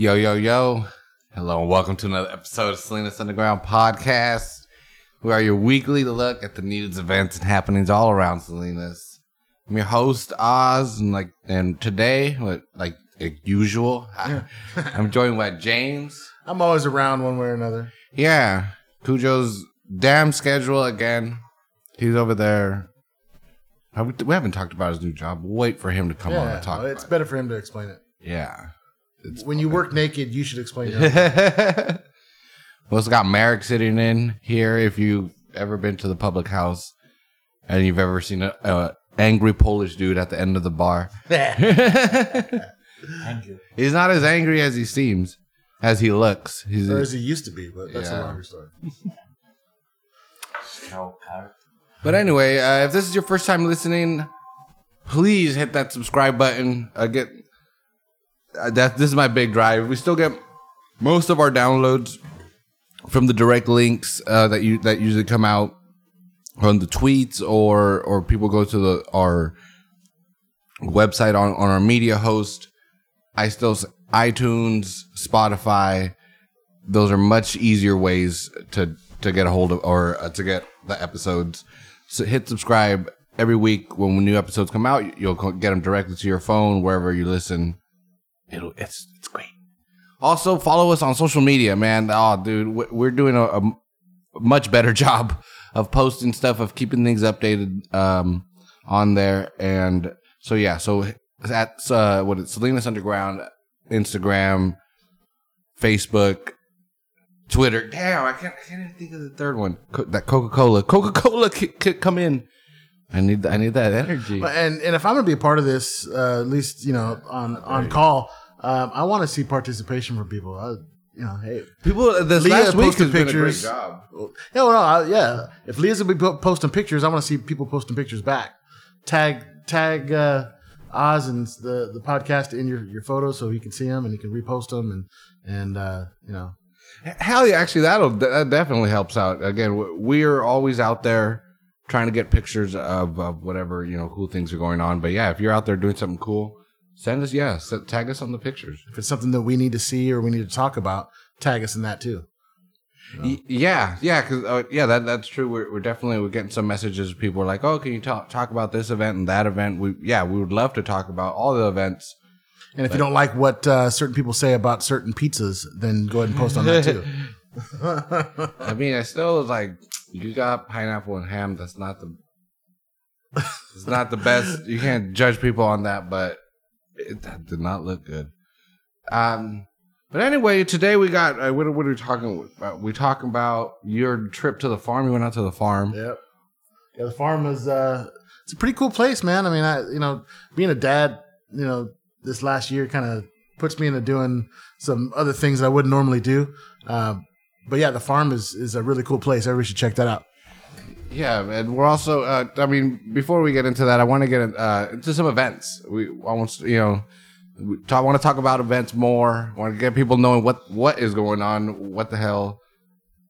Yo, yo, yo. Hello and welcome to another episode of Salinas Underground Podcast. We are your weekly look at the news, events, and happenings all around Salinas. I'm your host, Oz, and today, like usual, I'm joined by James. I'm always around one way or another. Yeah. Cujo's damn schedule again. He's over there. We haven't talked about his new job. We'll wait for him to come on and talk about it. It's better for him to explain it. Yeah. When you work naked, you should explain it. We also got Merrick sitting in here. If you've ever been to the public house and you've ever seen an angry Polish dude at the end of the bar. He's not as angry as he seems, as he looks. Or as he used to be, but that's a longer story. But anyway, if this is your first time listening, please hit that subscribe button. This is my big drive. We still get most of our downloads from the direct links that usually come out on the tweets or people go to our website on our media host. iTunes, Spotify. Those are much easier ways to get a hold of or to get the episodes. So hit subscribe every week when new episodes come out. You'll get them directly to your phone wherever you listen. It's great. Also, follow us on social media, man. Oh, dude, we're doing a much better job of posting stuff, of keeping things updated on there. And so, yeah. So that's Salinas Underground, Instagram, Facebook, Twitter. Damn, I can't even think of the third one. That Coca-Cola. Coca-Cola could come in. I need that energy. And if I'm going to be a part of this, at least, on call, I want to see participation from people. People this Leah last week has been a great job. If Leah's going to be posting pictures, I want to see people posting pictures back. Tag Oz and the podcast in your photos so he can see them and he can repost them and. Hell yeah, actually, that definitely helps out. Again, we're always out there trying to get pictures of whatever, cool things are going on. But yeah, if you're out there doing something cool, send us, tag us on the pictures. If it's something that we need to see or we need to talk about, tag us in that too. That's true. We're getting some messages. People are like, oh, can you talk about this event and that event? We would love to talk about all the events. And if you don't like what certain people say about certain pizzas, then go ahead and post on that too. I mean, I still was like, you got pineapple and ham. It's not the best. You can't judge people on that, but that did not look good. But anyway, today we got. What are we talking about? We talking about your trip to the farm. You went out to the farm. Yep. Yeah, the farm is. It's a pretty cool place, man. I mean, being a dad, this last year kind of puts me into doing some other things that I wouldn't normally do. But yeah, the farm is a really cool place. Everybody should check that out. Yeah, and we're also. Before we get into that, I want to get into some events. I want to talk about events more. I want to get people knowing what is going on. What the hell?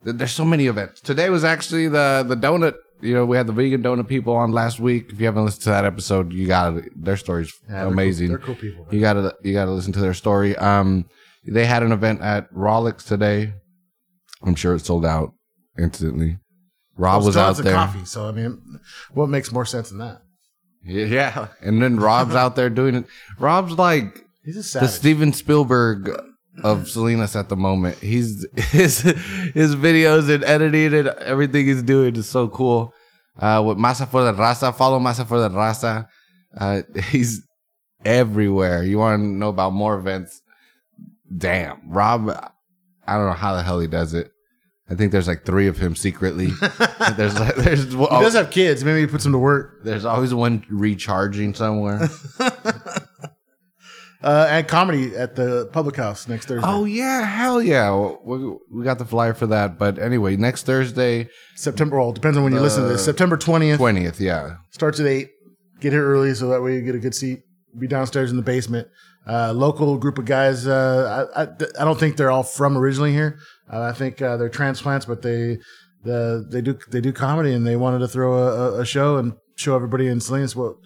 There's so many events. Today was actually the donut. We had the vegan donut people on last week. If you haven't listened to that episode, you got their stories amazing. They're cool people. Man. You gotta listen to their story. They had an event at Rolex today. I'm sure it sold out instantly. Rob was out there. Coffee, so I mean, what makes more sense than that? Yeah, and then Rob's out there doing it. Rob's like the Steven Spielberg of Salinas at the moment. He's his videos and editing and everything he's doing is so cool. With Masa for the Raza, follow Masa for the Raza. He's everywhere. You want to know about more events? Damn, Rob. I don't know how the hell he does it. I think there's like three of him secretly. He does have kids. Maybe he puts them to work. There's always one recharging somewhere. And comedy at the public house next Thursday. Oh, yeah. Hell yeah. We got the flyer for that. But anyway, next Thursday. September. Well, depends on when you listen to this. September 20th. 20th, yeah. Starts at 8. Get here early so that way you get a good seat. Be downstairs in the basement. Local group of guys. I don't think they're all from originally here. I think they're transplants, but they do comedy, and they wanted to throw a show and show everybody in Salinas what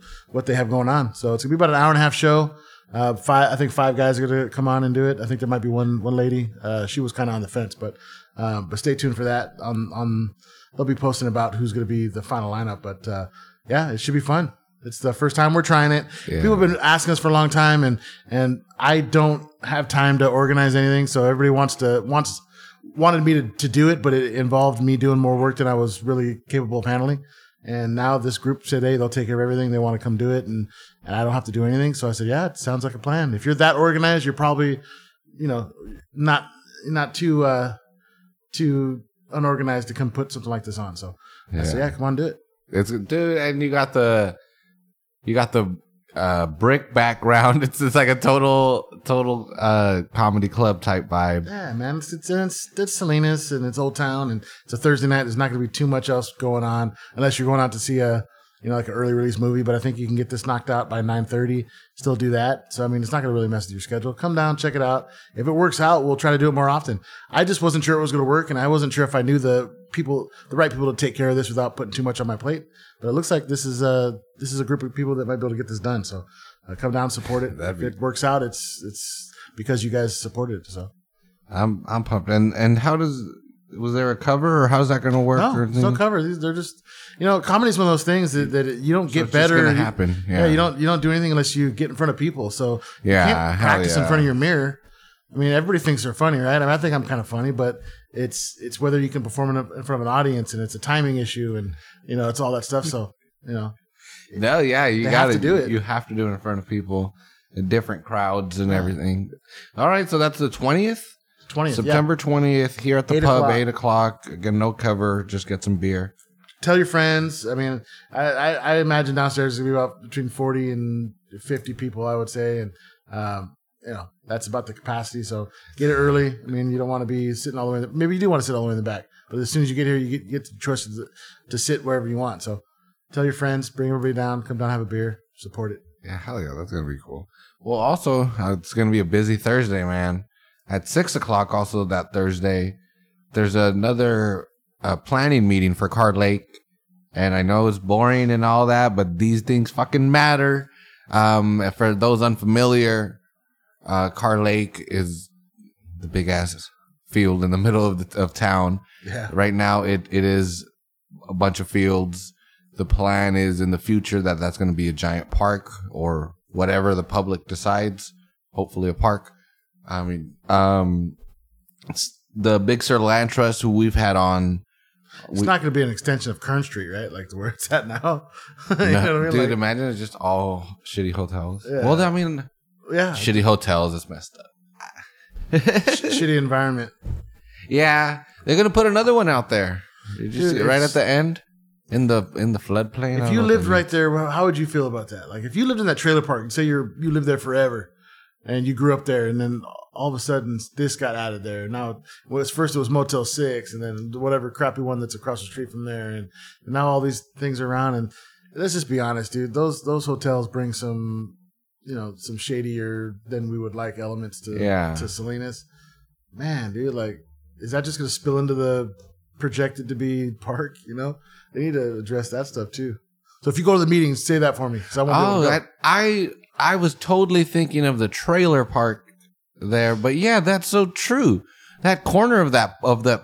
they have going on. So it's gonna be about an hour and a half show. I think five guys are going to come on and do it. I think there might be one lady. She was kind of on the fence, but stay tuned for that. They'll be posting about who's going to be the final lineup, but yeah, it should be fun. It's the first time we're trying it. Yeah. People have been asking us for a long time, and I don't have time to organize anything. So everybody wanted me to do it, but it involved me doing more work than I was really capable of handling. And now this group said, hey, they'll take care of everything. They want to come do it, and I don't have to do anything. So I said, yeah, it sounds like a plan. If you're that organized, you're probably, not too unorganized to come put something like this on. So yeah. I said, yeah, come on, do it. It's dude, and you got the brick background. It's like a total comedy club type vibe. Yeah, man. It's Salinas and it's Old Town, and it's a Thursday night. There's not going to be too much else going on unless you're going out to see an early release movie. But I think you can get this knocked out by 9:30. Still do that. So I mean, it's not going to really mess with your schedule. Come down, check it out. If it works out, we'll try to do it more often. I just wasn't sure it was going to work, and I wasn't sure if I knew the right people to take care of this without putting too much on my plate. But it looks like this is a group of people that might be able to get this done. So come down, support it. If it works out, it's because you guys supported it. So I'm pumped. And was there a cover, or how's that going to work? No, there's no cover. They're just, comedy's one of those things that you don't get better. It's going to happen. Yeah. You don't do anything unless you get in front of people. So you can't practice in front of your mirror. I mean, everybody thinks they're funny, right? I mean, I think I'm kind of funny, but it's whether you can perform in front of an audience, and it's a timing issue, and it's all that stuff. So no, yeah, you got to do it. You have to do it in front of people, in different crowds and everything. All right, so that's the 20th. 20th, September 20th, here at the pub, 8 o'clock. Again, no cover, just get some beer. Tell your friends. I mean, I imagine downstairs is going to be about between 40 and 50 people, I would say. And, that's about the capacity. So get it early. I mean, you don't want to be sitting all the way in the back. Maybe you do want to sit all the way in the back. But as soon as you get here, you get the choice to sit wherever you want. So tell your friends, bring everybody down, come down, have a beer, support it. Yeah, hell yeah, that's going to be cool. Well, also, it's going to be a busy Thursday, man. At 6 o'clock also that Thursday, there's another planning meeting for Car Lake. And I know it's boring and all that, but these things fucking matter. For those unfamiliar, Car Lake is the big-ass field in the middle of town. Yeah. Right now it is a bunch of fields. The plan is in the future that's going to be a giant park or whatever the public decides, hopefully a park. I mean, the Big Sur Land Trust, who we've had on. It's not going to be an extension of Kern Street, right? Like where it's at now. Know what I mean? Dude, imagine it's just all shitty hotels. Yeah. Well, I mean, shitty hotels is messed up. Shitty environment. Yeah. They're going to put another one out there. You just Dude, right at the end in the floodplain. If you lived right there, how would you feel about that? Like if you lived in that trailer park and say you live there forever. And you grew up there, and then all of a sudden, this got out of there. Now, first it was Motel 6, and then whatever crappy one that's across the street from there, and now all these things are around. And let's just be honest, dude. Those hotels bring some, some shadier than we would like elements to Salinas. Man, dude, like, is that just going to spill into the projected to be park? They need to address that stuff too. So if you go to the meeting, say that for me. 'Cause I want to go. I was totally thinking of the trailer park there, but yeah, that's so true. That corner of that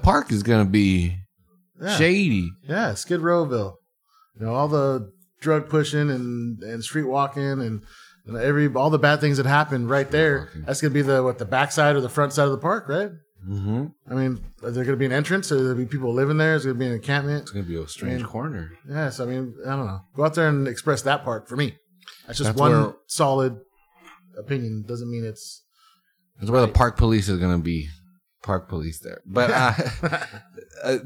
park is going to be shady. Yeah, Skid Rowville. All the drug pushing and street walking and all the bad things that happened right there. That's going to be the backside or the front side of the park, right? Mm-hmm. I mean, are there going to be an entrance? Are there going to be people living there? Is there going to be an encampment? It's going to be a strange corner. Yeah, so I mean, I don't know. Go out there and express that part for me. That's one solid opinion. Doesn't mean it's... That's where the park police is going to be. Park police there. But,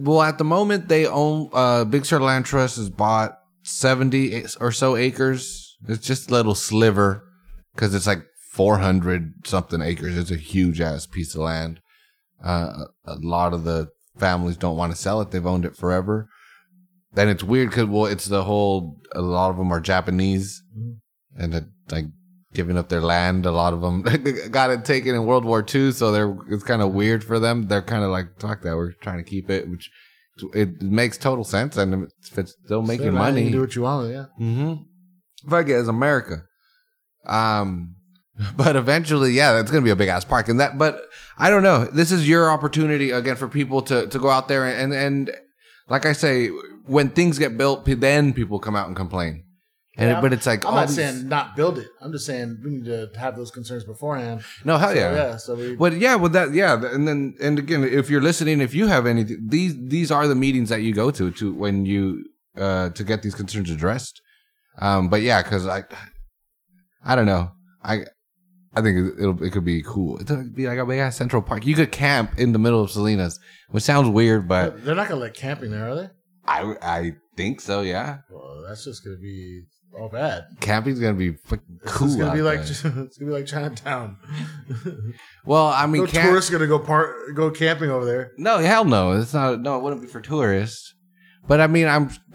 well, at the moment, they own... Big Sur Land Trust has bought 70 or so acres. It's just a little sliver because it's like 400-something acres. It's a huge-ass piece of land. A lot of the families don't want to sell it. They've owned it forever. Then it's weird because, well, it's the whole... A lot of them are Japanese. Mm-hmm. And like giving up their land, a lot of them got it taken in World War II, so it's kind of weird for them. They're kind of like, fuck that, we're trying to keep it, which it makes total sense, and if it's still making money, you can do what you want. Yeah, mm-hmm. Fuck it, it's America. But eventually, yeah, that's going to be a big ass park. And that, but I don't know. This is your opportunity again for people to go out there and like I say, when things get built, then people come out and complain. And yeah, but it's like I'm not saying not build it. I'm just saying we need to have those concerns beforehand. No, hell yeah, yeah. So we, but yeah, with that, yeah, and again, if you're listening, if you have anything, these are the meetings that you go to when you to get these concerns addressed. But yeah, because I don't know, I think it could be cool. It could be like a big ass Central Park. You could camp in the middle of Salinas, which sounds weird, but they're not gonna let camping there, are they? I think so. Yeah. Well, that's just gonna be. All bad. Camping's gonna be fucking cool. It's gonna be like it's gonna be like Chinatown. Well, I mean, no tourists gonna go camping over there. No, hell no. It's not. No, it wouldn't be for tourists. But I mean,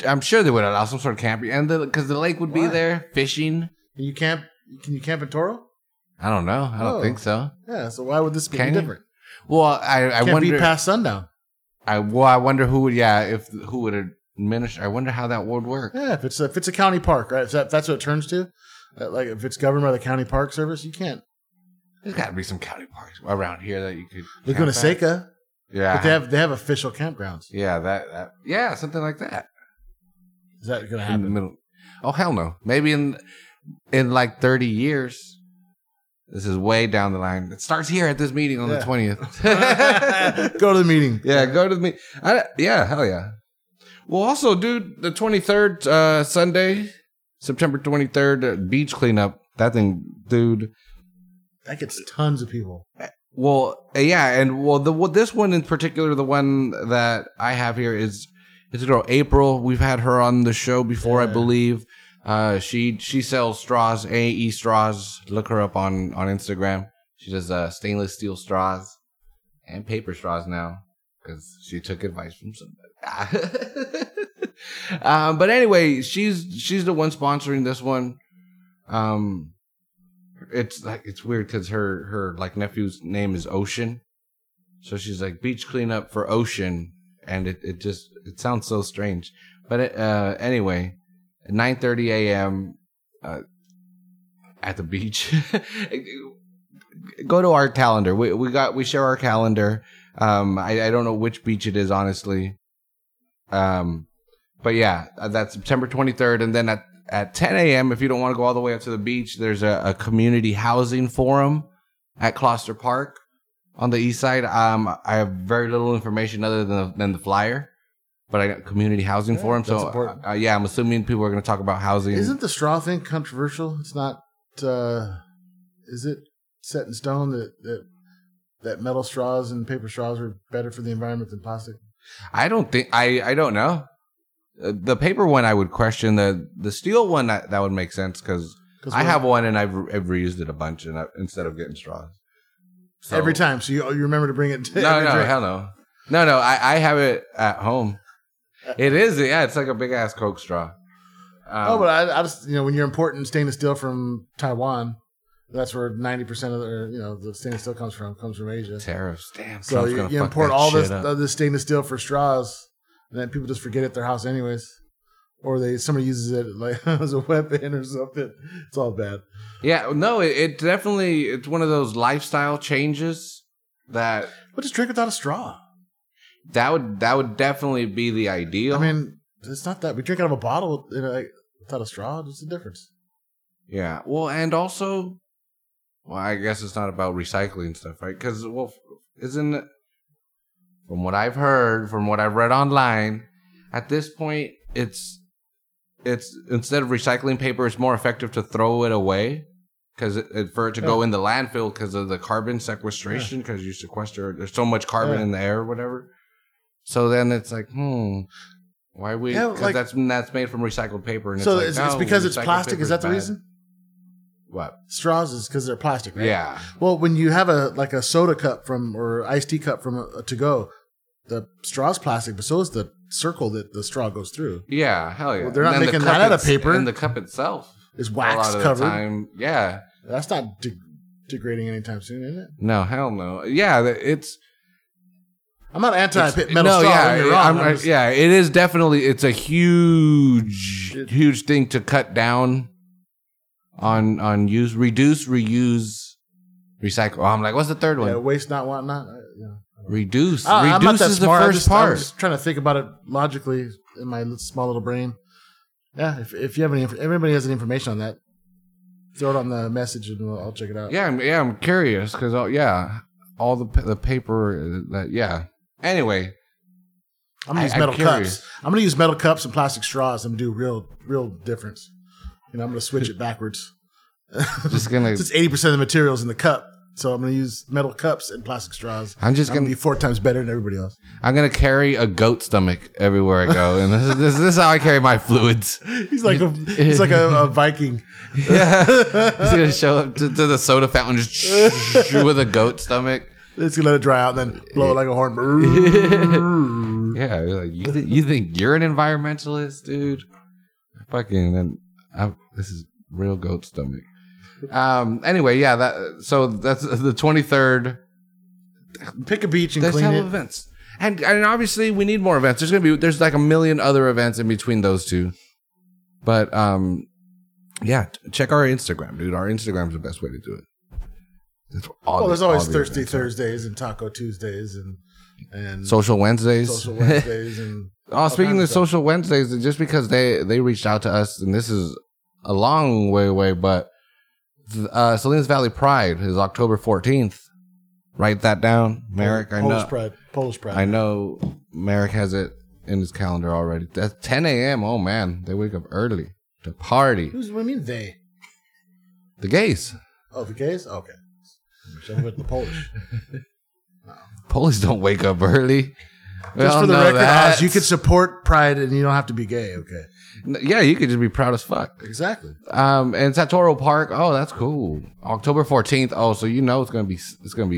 I'm sure they would allow some sort of camping, and because the lake would be there, fishing. Can you camp in Toro? I don't know. I don't think so. Yeah. So why would this be different? Well, I can't wonder. Be past sundown. I wonder who would. Yeah, who would. Minister, I wonder how that would work. Yeah, if it's a county park, right? If that's what it turns to, like if it's governed by the county park service, you can't. There's got to be some county parks around here that you could. Laguna Seca, yeah, but they have official campgrounds. Yeah, that yeah, something like that. Is that going to happen in the middle? Oh hell no! Maybe in like 30 years. This is way down the line. It starts here at this meeting on the 20th. Go to the meeting. Yeah, go to the meeting. Yeah, hell yeah. Well, also, dude, the 23rd, Sunday, September 23rd, beach cleanup. That thing, dude. That gets tons of people. Well, yeah. And well, this one in particular, the one that I have here is a girl, April. We've had her on the show before, I believe. She sells straws, AE straws. Look her up on Instagram. She does stainless steel straws and paper straws now because she took advice from somebody. But anyway, she's the one sponsoring this one. It's like it's weird because her like nephew's name is Ocean, so she's like beach cleanup for Ocean, and it sounds so strange. But anyway, 9:30 a.m. At the beach. Go to our calendar. We share our calendar. I don't know which beach it is, honestly. But yeah, that's September 23rd. And then at 10 a.m., if you don't want to go all the way up to the beach, there's a community housing forum at Closter Park on the east side. I have very little information other than the flyer, but I got community housing forum. So yeah, I'm assuming people are going to talk about housing. Isn't the straw thing controversial? It's not, is it set in stone that metal straws and paper straws are better for the environment than plastic? I don't think I don't know. The paper one I would question. The steel one that would make sense because I have one and I've reused it a bunch and instead of getting straws every time. So you remember to bring it. No, hell no. I have it at home. It is it's like a big ass Coke straw. But I just when you're importing stainless steel from Taiwan. That's where 90% of the stainless steel comes from Asia. Tariffs, damn. So you import all this stainless steel for straws, and then people just forget it at their house anyways, or somebody uses it like as a weapon or something. It's all bad. Yeah, no, it definitely it's one of those lifestyle changes that. But just drink without a straw. That would definitely be the ideal. I mean, it's not that we drink out of a bottle without a straw. There's a difference. Yeah, well, and also. Well, I guess it's not about recycling stuff, right? Because, well, isn't from what I've heard, from what I've read online, at this point, it's instead of recycling paper, it's more effective to throw it away because for it to go in the landfill because of the carbon sequestration, because you sequester, there's so much carbon in the air or whatever. So then it's like, why we? Because that's made from recycled paper. And so it's because it's plastic. Is that the reason? What? Straws is because they're plastic, right? Yeah. Well, when you have a soda cup or iced tea cup from a to-go, the straw's plastic, but so is the circle that the straw goes through. Yeah, hell yeah. Well, they're not making that out of paper. And the cup itself is wax covered. Yeah. That's not degrading anytime soon, is it? No, hell no. Yeah, it's... I'm not anti-metal straw. Yeah, you're wrong. Yeah, it is definitely... It's a huge thing to cut down on use, reduce, reuse, recycle. I'm like, what's the third one? Yeah, waste, not want, not. Yeah. Reduce. I'm not that smart. I'm just trying to think about it logically in my small little brain. Yeah, if you have any, if everybody has any information on that, throw it on the message and I'll check it out. Yeah, I'm curious because all the paper that Anyway, I'm gonna use metal cups. I'm gonna use metal cups and plastic straws and do real difference. You know, I'm gonna switch it backwards. Just gonna. It's 80% of the materials in the cup. So I'm going to use metal cups and plastic straws. I'm going to be 4 times better than everybody else. I'm going to carry a goat stomach everywhere I go, and this is how I carry my fluids. He's like a Viking. Yeah, he's going to show up to the soda fountain just with a goat stomach. It's going to let it dry out and then blow it like a horn. Yeah, like, you think you're an environmentalist, dude? This is real goat stomach. Anyway, so that's the 23rd. Pick a beach and clean it. There's events, and obviously we need more events. There's like a million other events in between those two, but check our Instagram, dude. Our Instagram's the best way to do it. There's always Thirsty Thursdays and Taco Tuesdays and Social Wednesdays and. Oh, speaking of Social Wednesdays, just because they reached out to us, and this is a long way away, but. Salinas Valley Pride is October 14th. Write that down, Merrick. I know. Polish Pride. I know Merrick has it in his calendar already. That's 10 a.m. Oh, man. They wake up early to party. What do you mean they? The gays. Oh, the gays? Okay. So with the Polish. Polish don't wake up early. Just for the record, Oz, you could support Pride and you don't have to be gay, okay? Yeah, you could just be proud as fuck. Exactly. And it's at Toro Park. Oh, that's cool. October 14th. Oh, so you know it's gonna be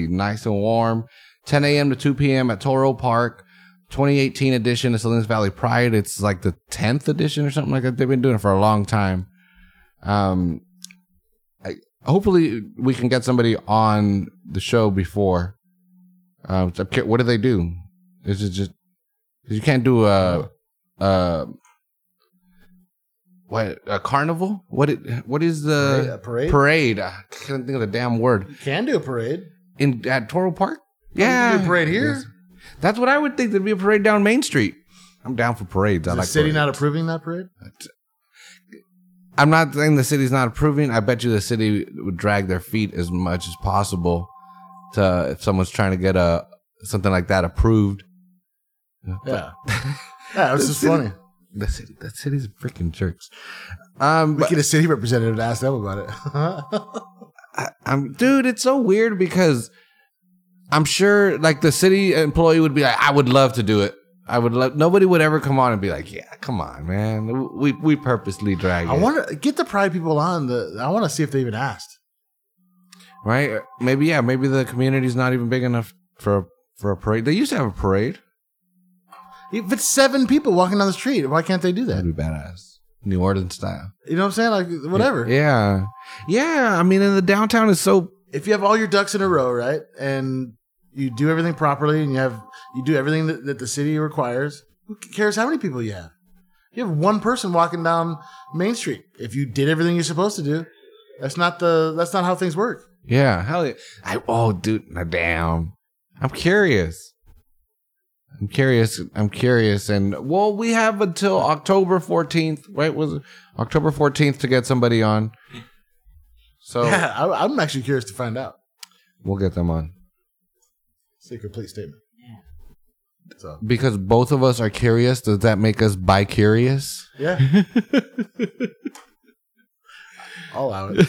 nice and warm. 10 a.m. to 2 p.m. at Toro Park. 2018 edition of Salinas Valley Pride. It's like the 10th edition or something like that. They've been doing it for a long time. Hopefully we can get somebody on the show before. What do they do? Is it just you can't do a carnival? What is the parade? Parade. I can't think of the damn word. You can do a parade at Toro Park. Yeah, you can do a parade here. Yes. That's what I would think. There'd be a parade down Main Street. I'm down for parades. Is the city not approving that parade? I'm not saying the city's not approving. I bet you the city would drag their feet as much as possible to if someone's trying to get something like that approved. Yeah, yeah, it was just funny. That city's freaking jerks. We get a city representative to ask them about it. Dude, it's so weird because I'm sure like the city employee would be like, I would love to do it. Nobody would ever come on and be like, yeah, come on, man. We purposely drag it. I want to get the Pride people on. I want to see if they even asked. Right? Maybe, yeah. Maybe the community's not even big enough for a parade. They used to have a parade. If it's 7 people walking down the street, why can't they do that? That'd be badass. New Orleans style. You know what I'm saying? Like, whatever. Yeah. Yeah. I mean, and the downtown is so... If you have all your ducks in a row, right? And you do everything properly and you do everything that the city requires, who cares how many people you have? You have one person walking down Main Street. If you did everything you're supposed to do, that's not how things work. Yeah. Hell yeah. Oh, dude. Damn. I'm curious. And, well, we have until October 14th, right? Was it October 14th to get somebody on? So yeah, I'm actually curious to find out. We'll get them on. It's a complete statement. Yeah. So. Because both of us are curious. Does that make us bi-curious? Yeah. I'll allow it.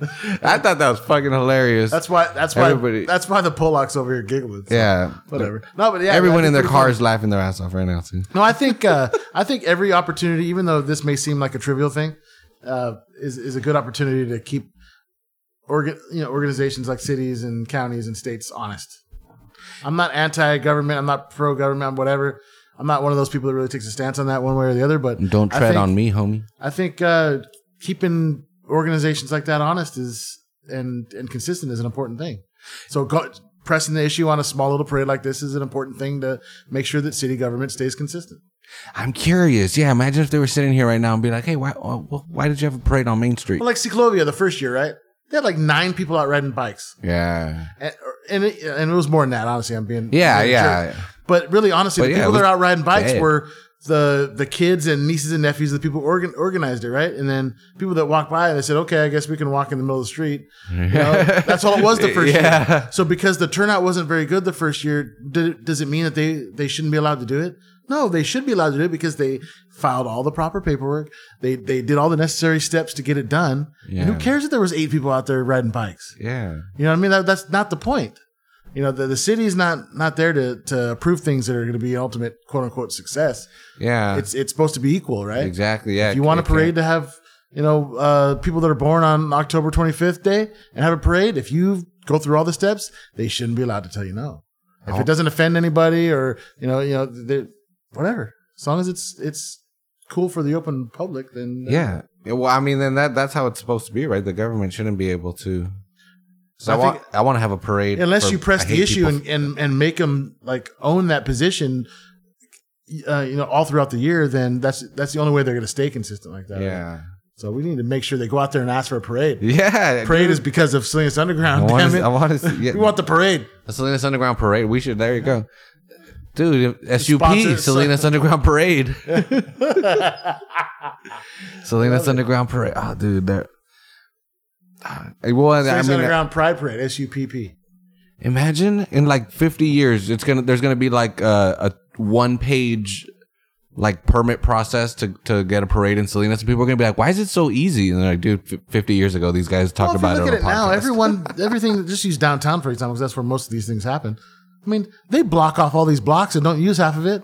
I thought that was fucking hilarious. That's why the Polacks over here giggling. So yeah, whatever. No, but yeah, everyone in their car is laughing their ass off right now too. No, I think every opportunity, even though this may seem like a trivial thing, is a good opportunity to keep organizations like cities and counties and states honest. I'm not anti-government. I'm not pro-government. Whatever. I'm not one of those people that really takes a stance on that one way or the other. But don't tread on me, homie. I think keeping organizations like that honest is and consistent is an important thing. So pressing the issue on a small little parade like this is an important thing to make sure that city government stays consistent. I'm curious. Yeah, imagine if they were sitting here right now and be like, hey, why did you have a parade on Main Street? Well, like Ciclovia the first year, right? They had like 9 people out riding bikes. Yeah. And it was more than that, honestly. I'm being... Yeah. But really, honestly, the people that are out riding bikes were the kids and nieces and nephews of the people who organized it, right? And then people that walked by and they said, okay, I guess we can walk in the middle of the street. You know, that's all it was the first year. So because the turnout wasn't very good the first year, does it mean that they shouldn't be allowed to do it? No, they should be allowed to do it because they filed all the proper paperwork. They did all the necessary steps to get it done. Yeah. And who cares if there was 8 people out there riding bikes? Yeah. You know what I mean? That's not the point. You know, the city's not there to approve things that are going to be ultimate quote unquote success. Yeah. It's supposed to be equal, right? Exactly. Yeah. If you want a parade to have, you know, people that are born on October 25th day and have a parade, if you go through all the steps, they shouldn't be allowed to tell you no. If it doesn't offend anybody or, you know, whatever, as long as it's cool for the open public, then well, I mean, then that's how it's supposed to be, right? The government shouldn't be able to. So I want to have a parade unless you press the issue and make them like own that position, you know, all throughout the year. Then that's the only way they're going to stay consistent like that. Yeah. Right? So we need to make sure they go out there and ask for a parade. Yeah, parade is because of Salinas Underground. I want to we want the parade. A Salinas Underground parade. We should. There you go. Dude, SUP, Salinas Underground Parade. Salinas Underground Parade. Oh, dude. Salinas Underground Pride Parade, SUPP. Imagine in like 50 years, there's going to be like a one-page like permit process to get a parade in Salinas. And people are going to be like, why is it so easy? And they're like, dude, 50 years ago, these guys talked about it. Look at it now. Everything, just use downtown, for example, because that's where most of these things happen. I mean, they block off all these blocks and don't use half of it.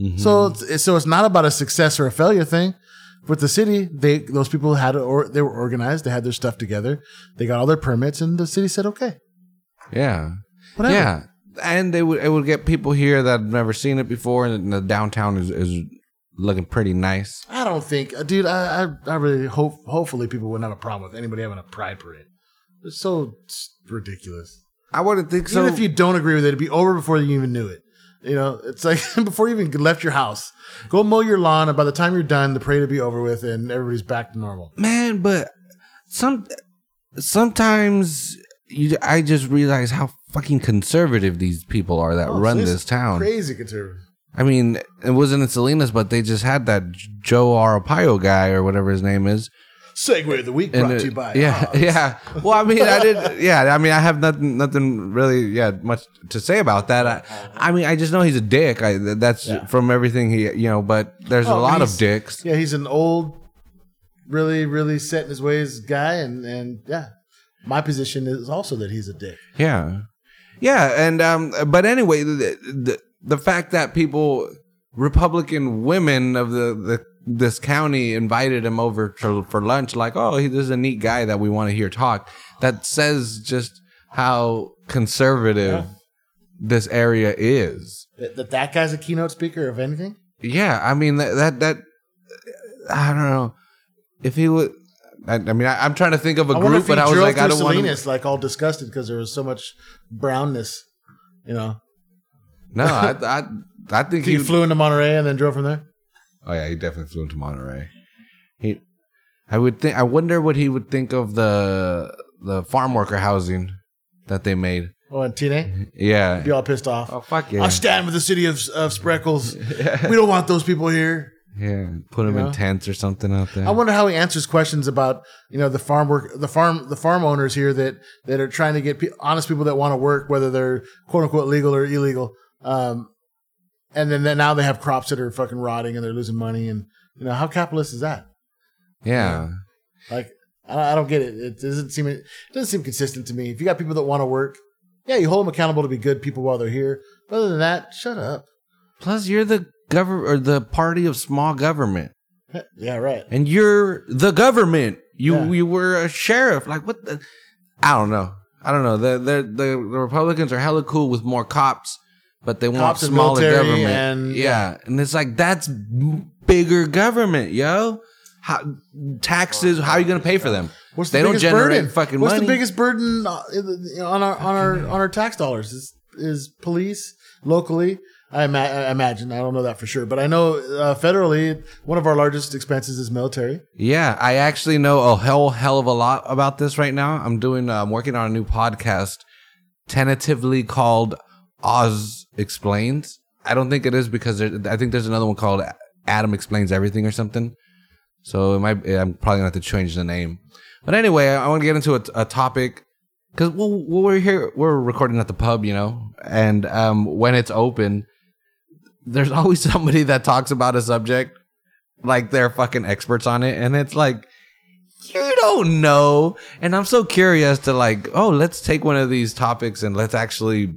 Mm-hmm. So it's not about a success or a failure thing. With the city, those people they were organized. They had their stuff together. They got all their permits, and the city said, okay. Yeah. Whatever. Yeah. And it would get people here that have never seen it before, and the downtown is looking pretty nice. I don't think, dude, I really hopefully people wouldn't have a problem with anybody having a pride parade. It's so ridiculous. I wouldn't think so. Even if you don't agree with it, it'd be over before you even knew it. You know, it's like before you even left your house. Go mow your lawn, and by the time you're done, the parade will be over with, and everybody's back to normal. Man, but sometimes I just realize how fucking conservative these people are that run this town. Crazy conservative. I mean, it wasn't in Salinas, but they just had that Joe Arpaio guy or whatever his name is. Segue of the week brought to you by Oz. Yeah. Well, I mean, I have nothing really much to say about that. I mean, I just know he's a dick. That's from everything he, you know, but there's a lot of dicks. Yeah, he's an old, really, really set in his ways guy, and my position is also that he's a dick. Yeah. Yeah, and but anyway, the fact that people, Republican women of this county invited him over for lunch, like, oh, this is a neat guy that we want to hear talk. That says just how conservative this area is. That guy's a keynote speaker of anything? Yeah, I mean, that I don't know. If he would... I'm trying to think of a group, but I was like, I don't want to... Salinas, like, all disgusted because there was so much brownness, you know? No, I think he flew into Monterey and then drove from there? Oh yeah, he definitely flew into Monterey. I wonder what he would think of the farm worker housing that they made. Oh, and Tine? Yeah. He'd be all pissed off. Oh, fuck yeah. I stand with the city of Spreckles. Yeah. We don't want those people here. Yeah. Put them in tents or something out there. I wonder how he answers questions about, you know, the farm owners here that are trying to get honest people that want to work, whether they're quote unquote legal or illegal. And then now they have crops that are fucking rotting and they're losing money. And, you know, how capitalist is that? Yeah. Like, I don't get it. It doesn't seem consistent to me. If you got people that want to work, you hold them accountable to be good people while they're here. But other than that, shut up. Plus, you're the party of small government. Yeah, right. And you're the government. You were a sheriff. Like, what the? I don't know. The Republicans are hella cool with more cops. But they want smaller government. And, yeah. And it's like, that's bigger government, yo. Taxes, how are you going to pay for them? They don't generate fucking money. What's the biggest burden on our tax dollars? Is police locally, I imagine. I don't know that for sure. But I know federally, one of our largest expenses is military. Yeah. I actually know a hell of a lot about this right now. I'm working on a new podcast tentatively called Oz Explains. I don't think it is because I think there's another one called Adam Explains Everything or something. So I'm probably going to have to change the name. But anyway, I want to get into a topic. Because we're here, we're recording at the pub, you know, and when it's open, there's always somebody that talks about a subject like they're fucking experts on it. And it's like, you don't know. And I'm so curious to like, oh, let's take one of these topics and let's actually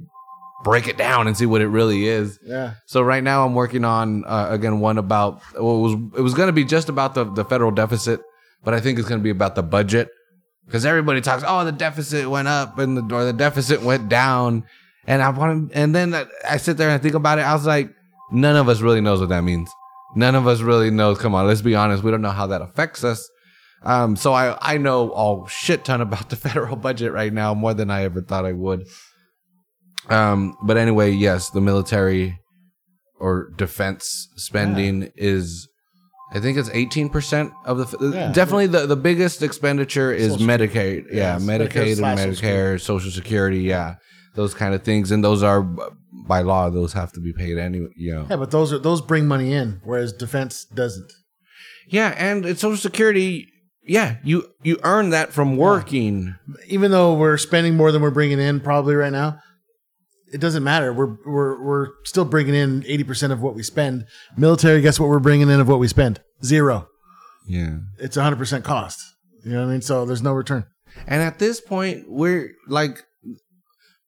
break it down and see what it really is. Yeah. So right now I'm working on, again, one about, well, it was going to be just about the federal deficit, but I think it's going to be about the budget. Because everybody talks, oh, the deficit went up and the deficit went down, and I sit there and I think about it. I was like, none of us really knows what that means. None of us really knows. Come on, let's be honest. We don't know how that affects us. So I know a shit ton about the federal budget right now, more than I ever thought I would. But anyway, yes, the military or defense spending is. I think it's 18% of the... Yeah. Definitely the biggest expenditure is Medicaid. Yeah, Medicaid and Medicare, Social Security, yeah. Those kind of things. And those are, by law, those have to be paid anyway. You know. Yeah, but those bring money in, whereas defense doesn't. Yeah, and it's Social Security... Yeah, you earn that from working. Even though we're spending more than we're bringing in probably right now, it doesn't matter. We're still bringing in 80% of what we spend. Military, guess what we're bringing in of what we spend? Zero. Yeah. It's 100% cost. You know what I mean? So there's no return. And at this point, we're like,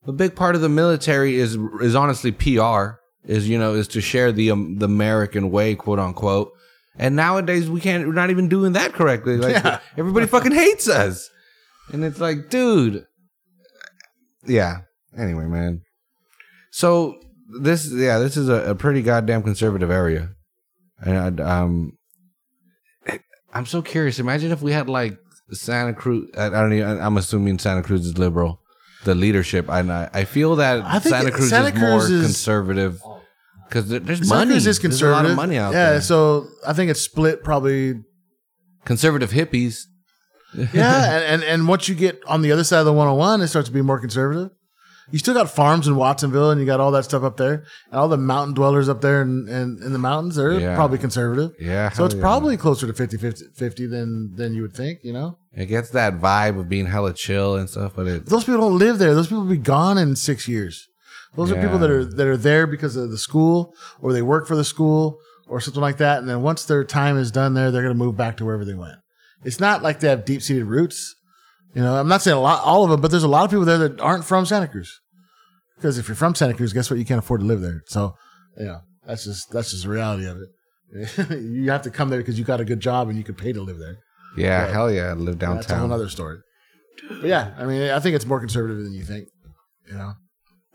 a big part of the military is honestly PR, is to share the American way, quote unquote. And nowadays we're not even doing that correctly. Like everybody fucking hates us. And it's like, dude. Yeah. Anyway, man. So this is a pretty goddamn conservative area, and I'm so curious. Imagine if we had like Santa Cruz. I'm assuming Santa Cruz is liberal, the leadership. I feel that Santa Cruz is more conservative because there's money. Santa Cruz is conservative. There's a lot of money out there. Yeah, so I think it's split probably. Conservative hippies. Yeah, and once you get on the other side of the 101, it starts to be more conservative. You still got farms in Watsonville, and you got all that stuff up there, and all the mountain dwellers up there and in the mountains, they're probably conservative. Yeah. So it's probably closer to 50 than you would think, you know? It gets that vibe of being hella chill and stuff, but those people don't live there. Those people will be gone in 6 years. Those are people that are there because of the school, or they work for the school, or something like that, and then once their time is done there, they're going to move back to wherever they went. It's not like they have deep-seated roots. You know, I'm not saying all of them, but there's a lot of people there that aren't from Santa Cruz. Because if you're from Santa Cruz, guess what? You can't afford to live there. So, that's just the reality of it. You have to come there because you got a good job and you can pay to live there. Yeah, but, hell yeah, live downtown. That's a whole other story. But yeah, I mean, I think it's more conservative than you think. You know,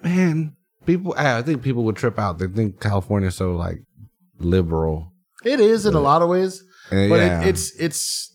man, I think people would trip out. They think California's so like liberal. It is in a lot of ways, but it's.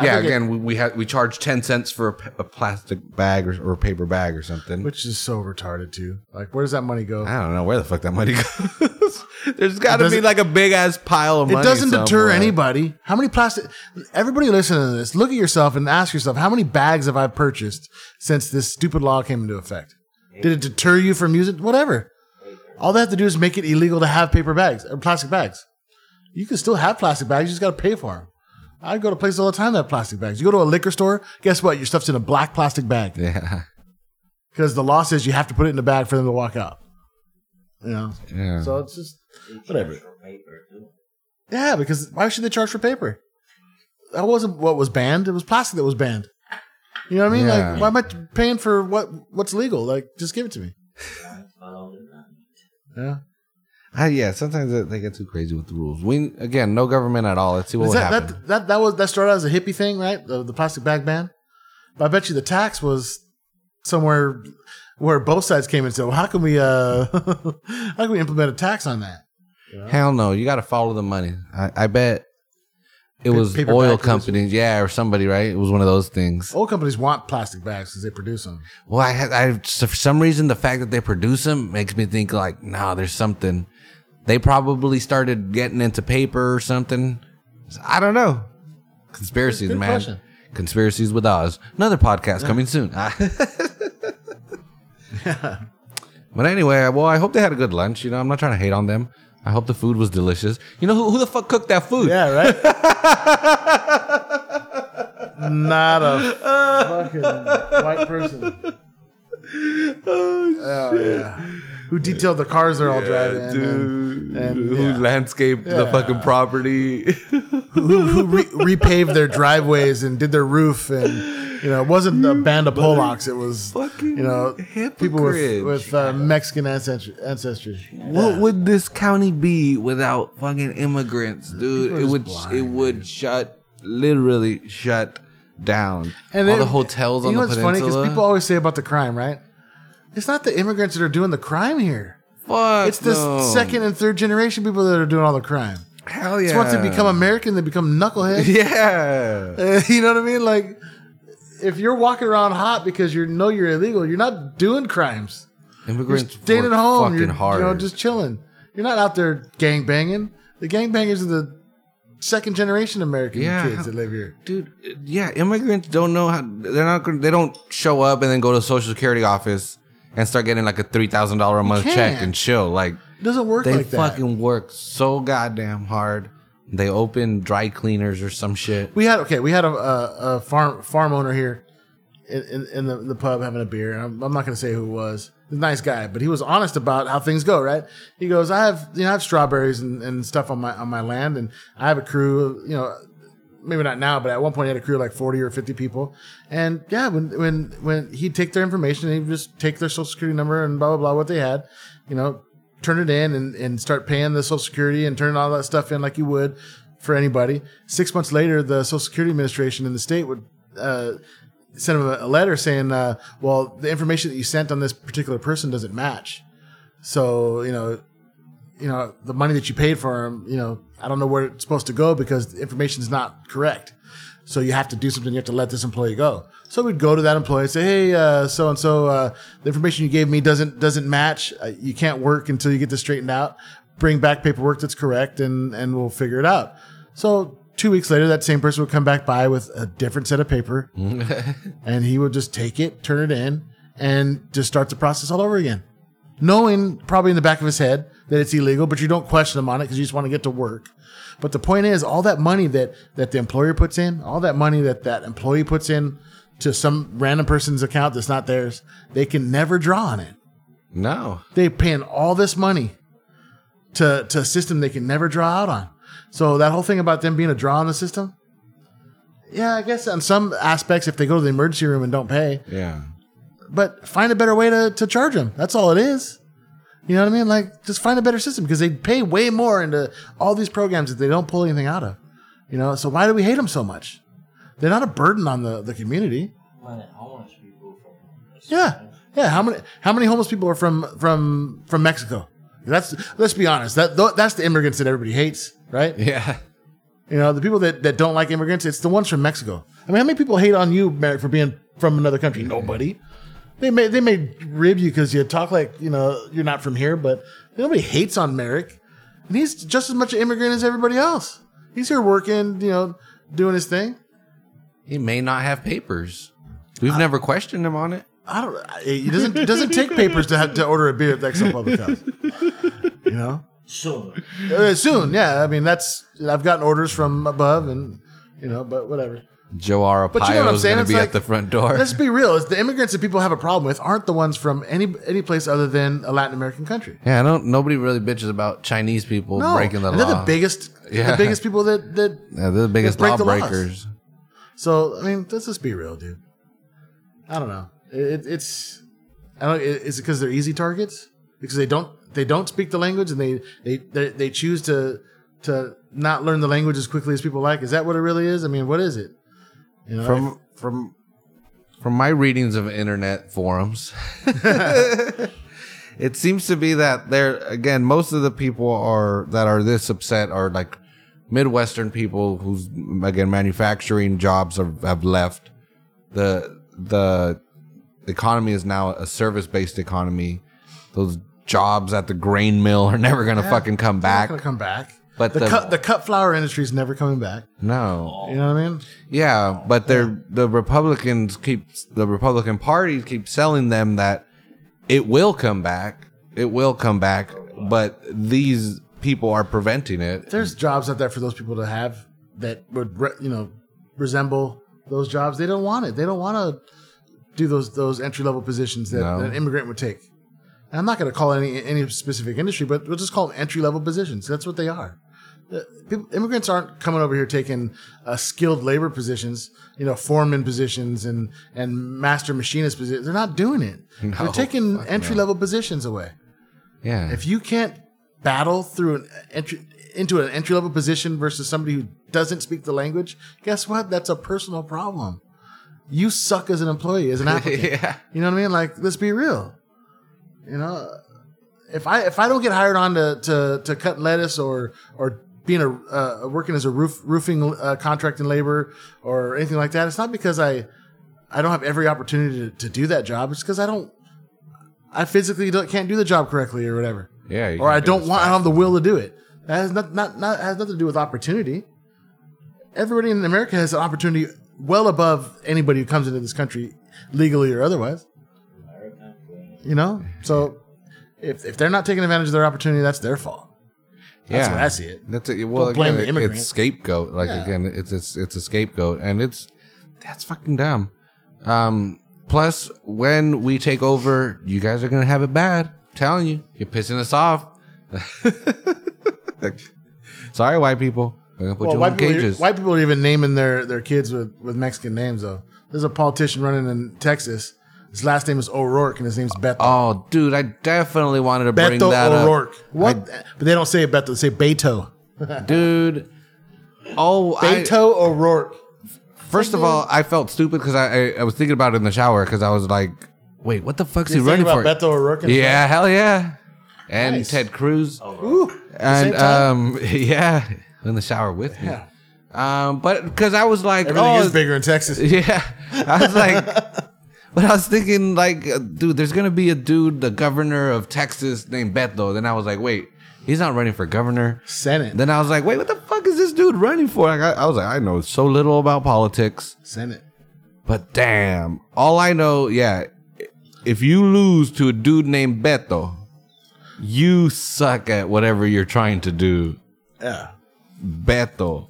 Yeah, again, we charge 10 cents for a plastic bag or a paper bag or something. Which is so retarded, too. Like, where does that money go? I don't know where the fuck that money goes. There's got to be like a big-ass pile of money. It doesn't deter anybody. How many plastic... Everybody listening to this, look at yourself and ask yourself, how many bags have I purchased since this stupid law came into effect? Did it deter you from using... Whatever. All they have to do is make it illegal to have paper bags or plastic bags. You can still have plastic bags. You just got to pay for them. I go to places all the time that have plastic bags. You go to a liquor store, guess what? Your stuff's in a black plastic bag. Yeah. Because the law says you have to put it in the bag for them to walk out. You know? Yeah. So it's just whatever. Yeah, because why should they charge for paper? That wasn't what was banned. It was plastic that was banned. You know what I mean? Yeah. Like, why am I paying for what's legal? Like, just give it to me. Yeah. Sometimes they get too crazy with the rules. We again, no government at all. Let's see what happens. That started out as a hippie thing, right? The plastic bag ban. But I bet you the tax was somewhere where both sides came and said, "Well, how can we implement a tax on that?" You know? Hell no! You got to follow the money. I bet It was oil companies, yeah, or somebody, right? It was one of those things. Oil companies want plastic bags because they produce them. Well, I so for some reason, the fact that they produce them makes me think like, nah, there's something. They probably started getting into paper or something. I don't know. Conspiracies, man. Question. Conspiracies with Oz. Another podcast coming soon. But anyway, well, I hope they had a good lunch. You know, I'm not trying to hate on them. I hope the food was delicious. You know, who the fuck cooked that food? Yeah, right? Not a fucking white person. Oh, shit. Yeah. Who detailed the cars they're all driving. Dude. And who landscaped the fucking property. who repaved their driveways and did their roof and... You know, it wasn't a band of Polacks. It was, you know, people with Mexican ancestry. Yeah. What would this county be without fucking immigrants, dude? It would literally shut down. And all the hotels on the peninsula. You know what's funny? Because people always say about the crime, right? It's not the immigrants that are doing the crime here. Fuck, it's the second and third generation people that are doing all the crime. Hell yeah. It's once they become American, they become knuckleheads. Yeah. You know what I mean? Like... If you're walking around hot because you know you're illegal, you're not doing crimes. Immigrants, you're staying at home, you're hard. You know, just chilling. You're not out there gang banging. The gang bangers are the second generation American kids that live here, dude. Yeah, immigrants don't know how. They don't show up and then go to the Social Security office and start getting like a $3,000 a month check and chill. Like, it doesn't work like that. They fucking work so goddamn hard. They open dry cleaners or some shit. We had a farm owner here in the pub having a beer. And I'm not going to say who it was. He's a nice guy, but he was honest about how things go, right? He goes, I have strawberries and stuff on my land, and I have a crew, you know, maybe not now, but at one point he had a crew of like 40 or 50 people. And yeah, when he'd take their information, he'd just take their Social Security number and blah, blah, blah, what they had, you know, turn it in and start paying the Social Security and turn all that stuff in like you would for anybody. 6 months later, the Social Security Administration in the state would send them a letter saying, well, the information that you sent on this particular person doesn't match. So, you know, the money that you paid for him, you know, I don't know where it's supposed to go because the information is not correct. So you have to do something. You have to let this employee go. So we'd go to that employee and say, hey, so-and-so, the information you gave me doesn't match. You can't work until you get this straightened out. Bring back paperwork that's correct, and we'll figure it out. So 2 weeks later, that same person would come back by with a different set of paper, and he would just take it, turn it in, and just start the process all over again. Knowing probably in the back of his head that it's illegal, but you don't question him on it because you just want to get to work. But the point is, all that money that the employer puts in, all that money that employee puts in to some random person's account that's not theirs, they can never draw on it. No. They're paying all this money to a system they can never draw out on. So that whole thing about them being a draw on the system, yeah, I guess on some aspects, if they go to the emergency room and don't pay. Yeah. But find a better way to charge them. That's all it is. You know what I mean? Like, just find a better system because they pay way more into all these programs that they don't pull anything out of. You know, so why do we hate them so much? They're not a burden on the community. Homeless people from Mexico. Yeah. How many homeless people are from Mexico? Let's be honest. That's the immigrants that everybody hates, right? Yeah. You know, the people that don't like immigrants, it's the ones from Mexico. I mean, how many people hate on you, Merrick, for being from another country? Nobody. They may rib you because you talk like, you know, you're not from here, but nobody hates on Merrick. And he's just as much an immigrant as everybody else. He's here working, you know, doing his thing. He may not have papers. We've never questioned him on it. I don't. It doesn't take papers to order a beer at Exxon Public House. You know, soon. Yeah, I mean I've gotten orders from above, and you know, but whatever. Joe Arpaio is going to be at the front door. Let's be real. It's the immigrants that people have a problem with aren't the ones from any place other than a Latin American country. Yeah, nobody really bitches about Chinese people breaking the law. They're the biggest people that they're the biggest lawbreakers. So, I mean, let's just be real, dude. I don't know. Is it because they're easy targets? Because they don't speak the language and they choose to not learn the language as quickly as people like. Is that what it really is? I mean, what is it? You know, from my readings of internet forums, it seems to be that most of the people that are this upset are like Midwestern people who's, again, manufacturing jobs have left. The economy is now a service-based economy. Those jobs at the grain mill are never going to fucking come back. They're not going to come back. But the cut flower industry is never coming back. No. You know what I mean? Yeah, but the Republican Party keeps selling them that it will come back. It will come back, but these people are preventing it. There's jobs out there for those people to have that would, resemble those jobs. They don't want it. They don't want to do those entry-level positions that an immigrant would take. And I'm not going to call any specific industry, but we'll just call them entry-level positions. That's what they are. Immigrants aren't coming over here taking skilled labor positions, foreman positions and master machinist positions. They're not doing it. No, they're taking entry-level positions away. Yeah. If you can't battle through into an entry-level position versus somebody who doesn't speak the language, guess what? That's a personal problem. You suck as an employee, as an applicant. Yeah. You know what I mean? Like, let's be real. You know, if I don't get hired on to cut lettuce or being working as a roofing contracting labor or anything like that, it's not because I don't have every opportunity to do that job. It's because I physically can't do the job correctly or whatever. Yeah, or I don't have the will to do it. That has has nothing to do with opportunity. Everybody in America has an opportunity well above anybody who comes into this country legally or otherwise. You know, so if they're not taking advantage of their opportunity, that's their fault. That's the way I see it. Don't blame the immigrant. It's scapegoat. Again, it's a scapegoat, and that's fucking dumb. Plus, when we take over, you guys are gonna have it bad. I'm telling you, you're pissing us off. Sorry, white people. We're gonna put you in cages. White people are even naming their kids with Mexican names though. There's a politician running in Texas. His last name is O'Rourke, and his name's Beto. Oh, dude, I definitely wanted to bring that up. Beto O'Rourke. What? But they don't say Beto. They say Beto. Dude. Oh, Beto O'Rourke. First of all, I felt stupid because I was thinking about it in the shower because I was like, wait, what the fuck's he running for? Beto O'Rourke? Yeah, hell yeah. And nice. Ted Cruz. Ooh, and yeah, in the shower with me. Yeah. But because I was like, everything is bigger in Texas. Yeah. I was like... But I was thinking, dude, there's going to be a dude, the governor of Texas, named Beto. Then I was like, wait, he's not running for governor. Senate. Then I was like, wait, what the fuck is this dude running for? I was like, I know so little about politics. Senate. But damn, all I know, if you lose to a dude named Beto, you suck at whatever you're trying to do. Yeah. Beto.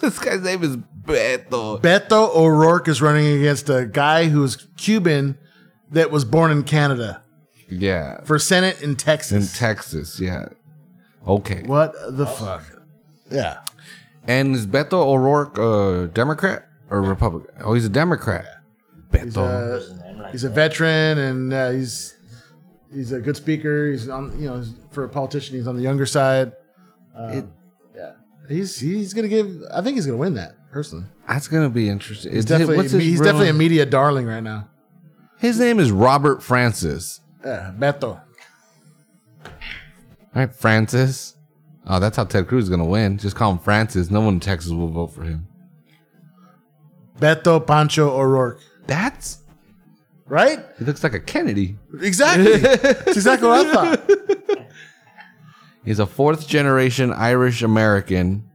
This guy's name is Beto. Beto O'Rourke is running against a guy who's Cuban that was born in Canada. Yeah. For Senate in Texas. In Texas, yeah. Okay. What the fuck? Yeah. And is Beto O'Rourke a Democrat or Republican? Oh, he's a Democrat. Yeah. Beto. He's a veteran, and he's a good speaker. He's on, for a politician, he's on the younger side. He's gonna give. I think he's gonna win that personally. That's gonna be interesting. He's definitely a media darling right now. His name is Robert Francis. Beto. All right, Francis. Oh, that's how Ted Cruz is gonna win. Just call him Francis. No one in Texas will vote for him. Beto Pancho O'Rourke. That's right. He looks like a Kennedy. Exactly. That's exactly what I thought. He's a fourth-generation Irish-American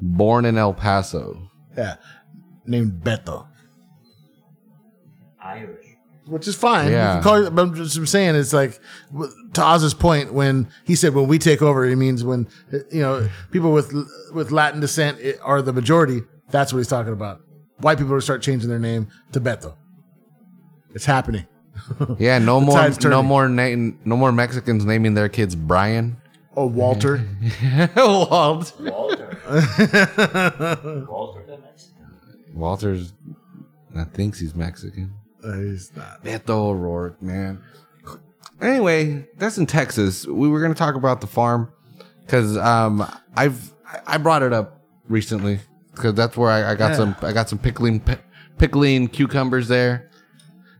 born in El Paso. Yeah. Named Beto. Irish. Which is fine. Yeah. You can call it, but I'm saying it's like, to Oz's point, when he said when we take over, he means when, people with Latin descent are the majority. That's what he's talking about. White people will start changing their name to Beto. It's happening. Yeah, no more Mexicans naming their kids Brian. Oh, Walter. Walter. Walter the Mexican. Walter's thinks he's Mexican. He's not. Beto O'Rourke, man. Anyway, that's in Texas. We were going to talk about the farm because I brought it up recently because that's where I got some pickling cucumbers there.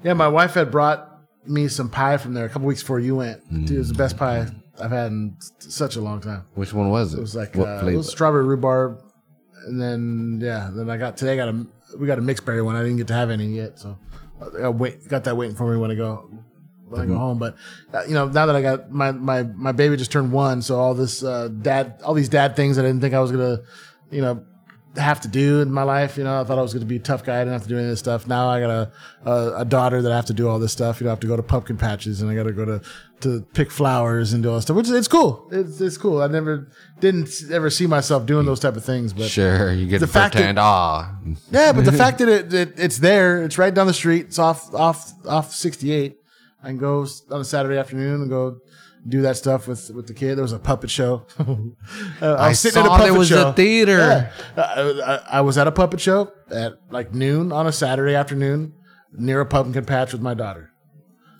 Yeah, my wife had brought me some pie from there a couple weeks before you went. Dude, it was the best pie I've had in such a long time. Which one was it? It was like it was strawberry rhubarb, and then I got today. We got a mixed berry one. I didn't get to have any yet, so I got that waiting for me when I go home. But now that I got my baby just turned one, so all this all these dad things that I didn't think I was gonna have to do in my life. I thought I was going to be a tough guy. I didn't have to do any of this stuff. Now I got a daughter that I have to do all this stuff. I have to go to pumpkin patches, and I got to go to pick flowers and do all this stuff, which it's cool. It's cool. I didn't ever see myself doing those type of things. But sure, you get the pretend awe. Yeah, but the fact that it's there, it's right down the street. It's off 68. I can go on a Saturday afternoon and go do that stuff with the kid. There was a puppet show. I was sitting at a puppet show. A theater. Yeah. I was at a puppet show at like noon on a Saturday afternoon near a pumpkin patch with my daughter.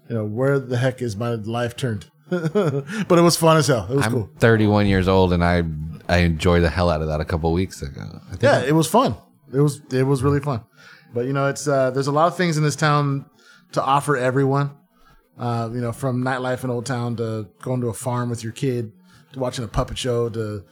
Where the heck is my life turned? But it was fun as hell. It was cool. I'm 31 years old, and I enjoyed the hell out of that a couple of weeks ago. It was fun. It was really fun. But it's there's a lot of things in this town to offer everyone. From nightlife in Old Town to going to a farm with your kid, to watching a puppet show, to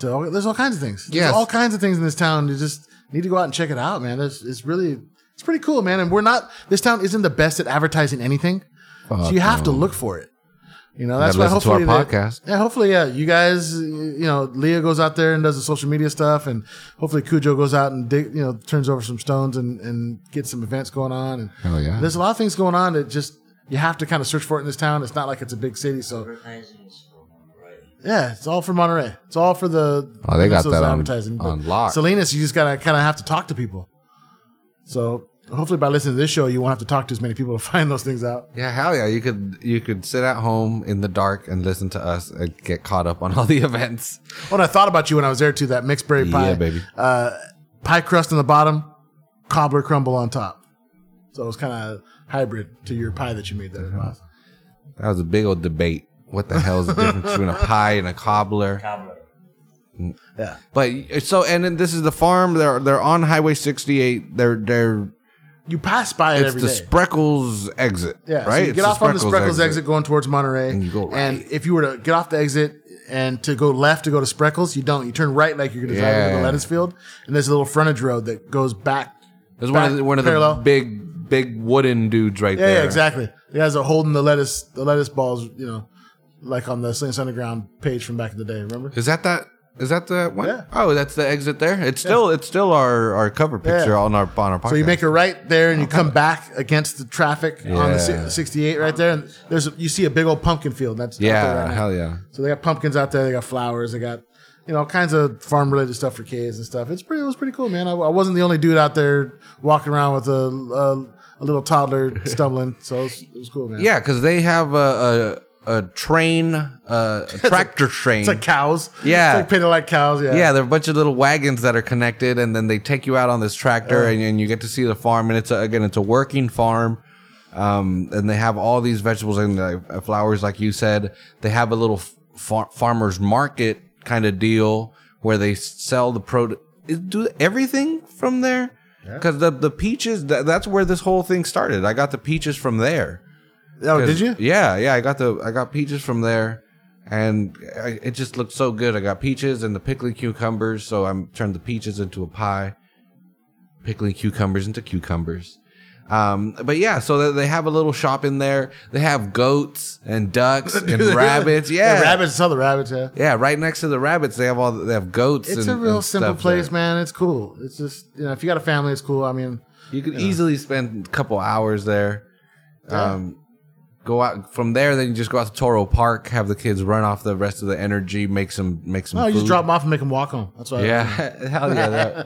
there's all kinds of things. Yes. There's all kinds of things in this town. You just need to go out and check it out, man. It's pretty cool, man. And this town isn't the best at advertising anything, so you have to look for it. That's why hopefully to our podcast. You guys, Leah goes out there and does the social media stuff, and hopefully Cujo goes out and turns over some stones and gets some events going on. And hell yeah, there's a lot of things going on that just. You have to kind of search for it in this town. It's not like it's a big city, so yeah, it's all for Monterey. It's all for the. Oh, they got that on lock. Salinas, you just gotta kind of have to talk to people. So hopefully, by listening to this show, you won't have to talk to as many people to find those things out. Yeah, hell yeah, you could sit at home in the dark and listen to us and get caught up on all the events. What I thought about you when I was there too—that mixed berry pie, yeah, baby, pie crust on the bottom, cobbler crumble on top. So it was kind of hybrid to your pie that you made there. Mm-hmm. Awesome. That was a big old debate. What the hell is the difference between a pie and a cobbler? Cobbler. Yeah. But so, and then this is the farm. They're on Highway 68. They're you pass by it every day. It's the Spreckles exit. Yeah. Right. So you get off on the Spreckles exit going towards Monterey. And you go right. And if you were to get off the exit and to go left to go to Spreckles, you don't. You turn right like you're going to drive into the lettuce field. And there's a little frontage road that goes back. There's one of the big wooden dudes right there. Yeah, exactly. The guys are holding the lettuce balls, like on the Salinas Underground page from back in the day. Remember? Is that the one? Yeah. Oh, that's the exit there. It's still our cover picture on our podcast. So you make a right there, and you come back against the traffic on the 68 right there, and you see a big old pumpkin field. That's right now. Hell yeah. So they got pumpkins out there. They got flowers. They got all kinds of farm-related stuff for kids and stuff. It was pretty cool, man. I wasn't the only dude out there walking around with a little toddler stumbling, so it was cool, man. Yeah, because they have a train, a tractor train. It's like cows. Yeah. It's like painted like cows, yeah. Yeah, there are a bunch of little wagons that are connected, and then they take you out on this tractor, and you get to see the farm. And it's a working farm. And they have all these vegetables and flowers, like you said. They have a little farmer's market kind of deal where they sell the produce, do everything from there, because the peaches, that's where this whole thing started. I got the peaches from there. Oh, did you? Yeah I got peaches from there, and it just looked so good. I got peaches and the pickling cucumbers, so I turned the peaches into a pie, pickling cucumbers into cucumbers. But yeah, so they have a little shop in there. They have goats and ducks and rabbits. Yeah, rabbits. Yeah, yeah. Right next to the rabbits, they have goats. It's a real simple place, man. It's cool. It's just if you got a family, it's cool. I mean, you could easily spend a couple hours there. Yeah. Go out from there, then you just go out to Toro Park, have the kids run off the rest of the energy, make some. No, you just drop them off and make them walk home. That's what. Yeah, hell yeah.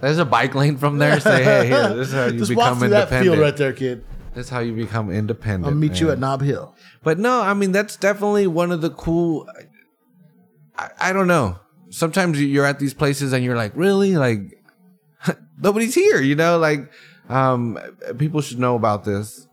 There's a bike lane from there. Say, hey, here, this is how you just become independent. That field right there, kid. That's how you become independent. I'll meet you at Knob Hill. But no, I mean that's definitely one of the cool. I don't know. Sometimes you're at these places and you're like, really, like nobody's here. People should know about this.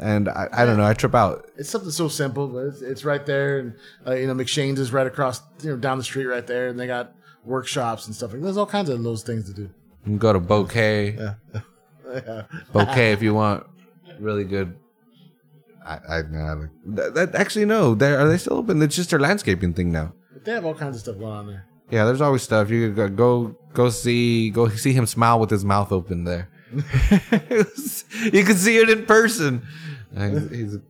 And I don't know. I trip out. It's something so simple, but it's right there. And, McShane's is right across, down the street right there. And they got workshops and stuff. There's all kinds of those things to do. You can go to Bokeh. Yeah. Bokeh if you want. Really good. Are they still open? It's just their landscaping thing now. But they have all kinds of stuff going on there. Yeah, there's always stuff. You could go see him smile with his mouth open there. You can see it in person.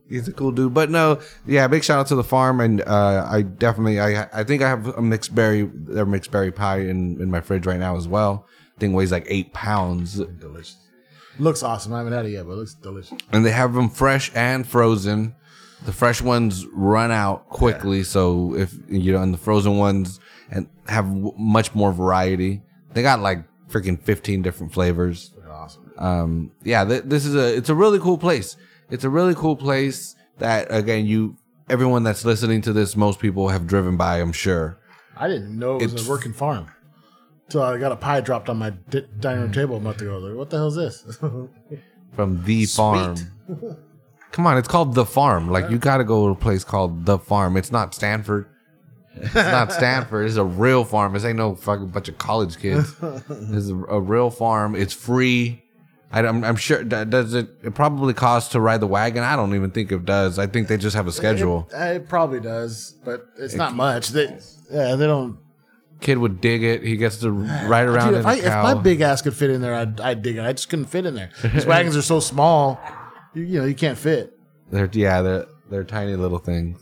He's a cool dude. But no, yeah, big shout out to the farm. And I think I have a mixed berry pie in my fridge right now as well. Thing weighs like 8 pounds. Delicious. Looks awesome. I haven't had it yet, but it looks delicious. And they have them fresh and frozen. The fresh ones run out quickly, so if you know, and the frozen ones and have much more variety. They got like freaking 15 different flavors. Awesome. It's a really cool place. It's a really cool place that, again, everyone that's listening to this, most people have driven by, I'm sure. I didn't know it was a working farm until I got a pie dropped on my dining room table a month ago. I was like, what the hell is this? From The Farm. Come on, it's called The Farm. Like, you got to go to a place called The Farm. It's not Stanford. It's not Stanford. It's a real farm. This ain't no fucking bunch of college kids. This is a real farm. It's free. I'm sure. Does it probably cost to ride the wagon? I don't even think it does. I think they just have a schedule. It probably does, but it's not much. They don't. Kid would dig it. He gets to ride around in a cow. If my big ass could fit in there, I'd dig it. I just couldn't fit in there. These wagons are so small. You can't fit. They're tiny little things.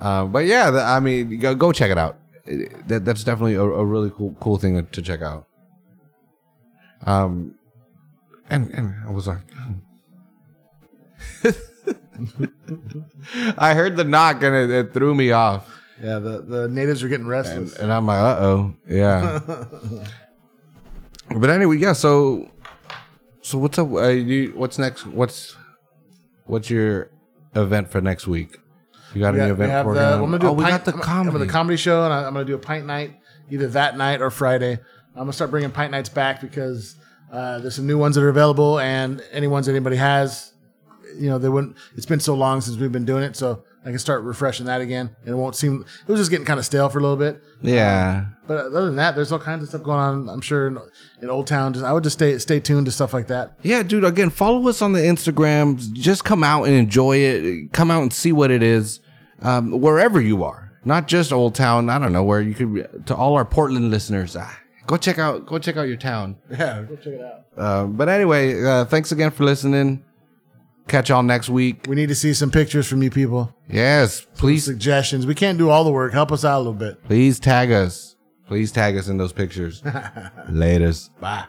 Go check it out. That's definitely a really cool thing to check out. And I was like, I heard the knock and it threw me off. Yeah, the natives are getting restless, and I'm like, uh-oh, yeah. But anyway, yeah. So what's up? What's next? What's your event for next week? You got a new event for now? I'm going to do a comedy show, and I'm going to do a pint night, either that night or Friday. I'm going to start bringing pint nights back because there's some new ones that are available, and any ones that anybody has, they wouldn't. It's been so long since we've been doing it, so I can start refreshing that again. And it was just getting kind of stale for a little bit. Yeah. But other than that, there's all kinds of stuff going on, I'm sure, in Old Town. I would just stay tuned to stuff like that. Yeah, dude, again, follow us on the Instagram. Just come out and enjoy it. Come out and see what it is, wherever you are. Not just Old Town. I don't know where you could. To all our Portland listeners, go check out your town. Yeah, go check it out. But anyway, thanks again for listening. Catch y'all next week. We need to see some pictures from you people. Yes, please. Some suggestions. We can't do all the work. Help us out a little bit. Please tag us in those pictures. Laters. Bye.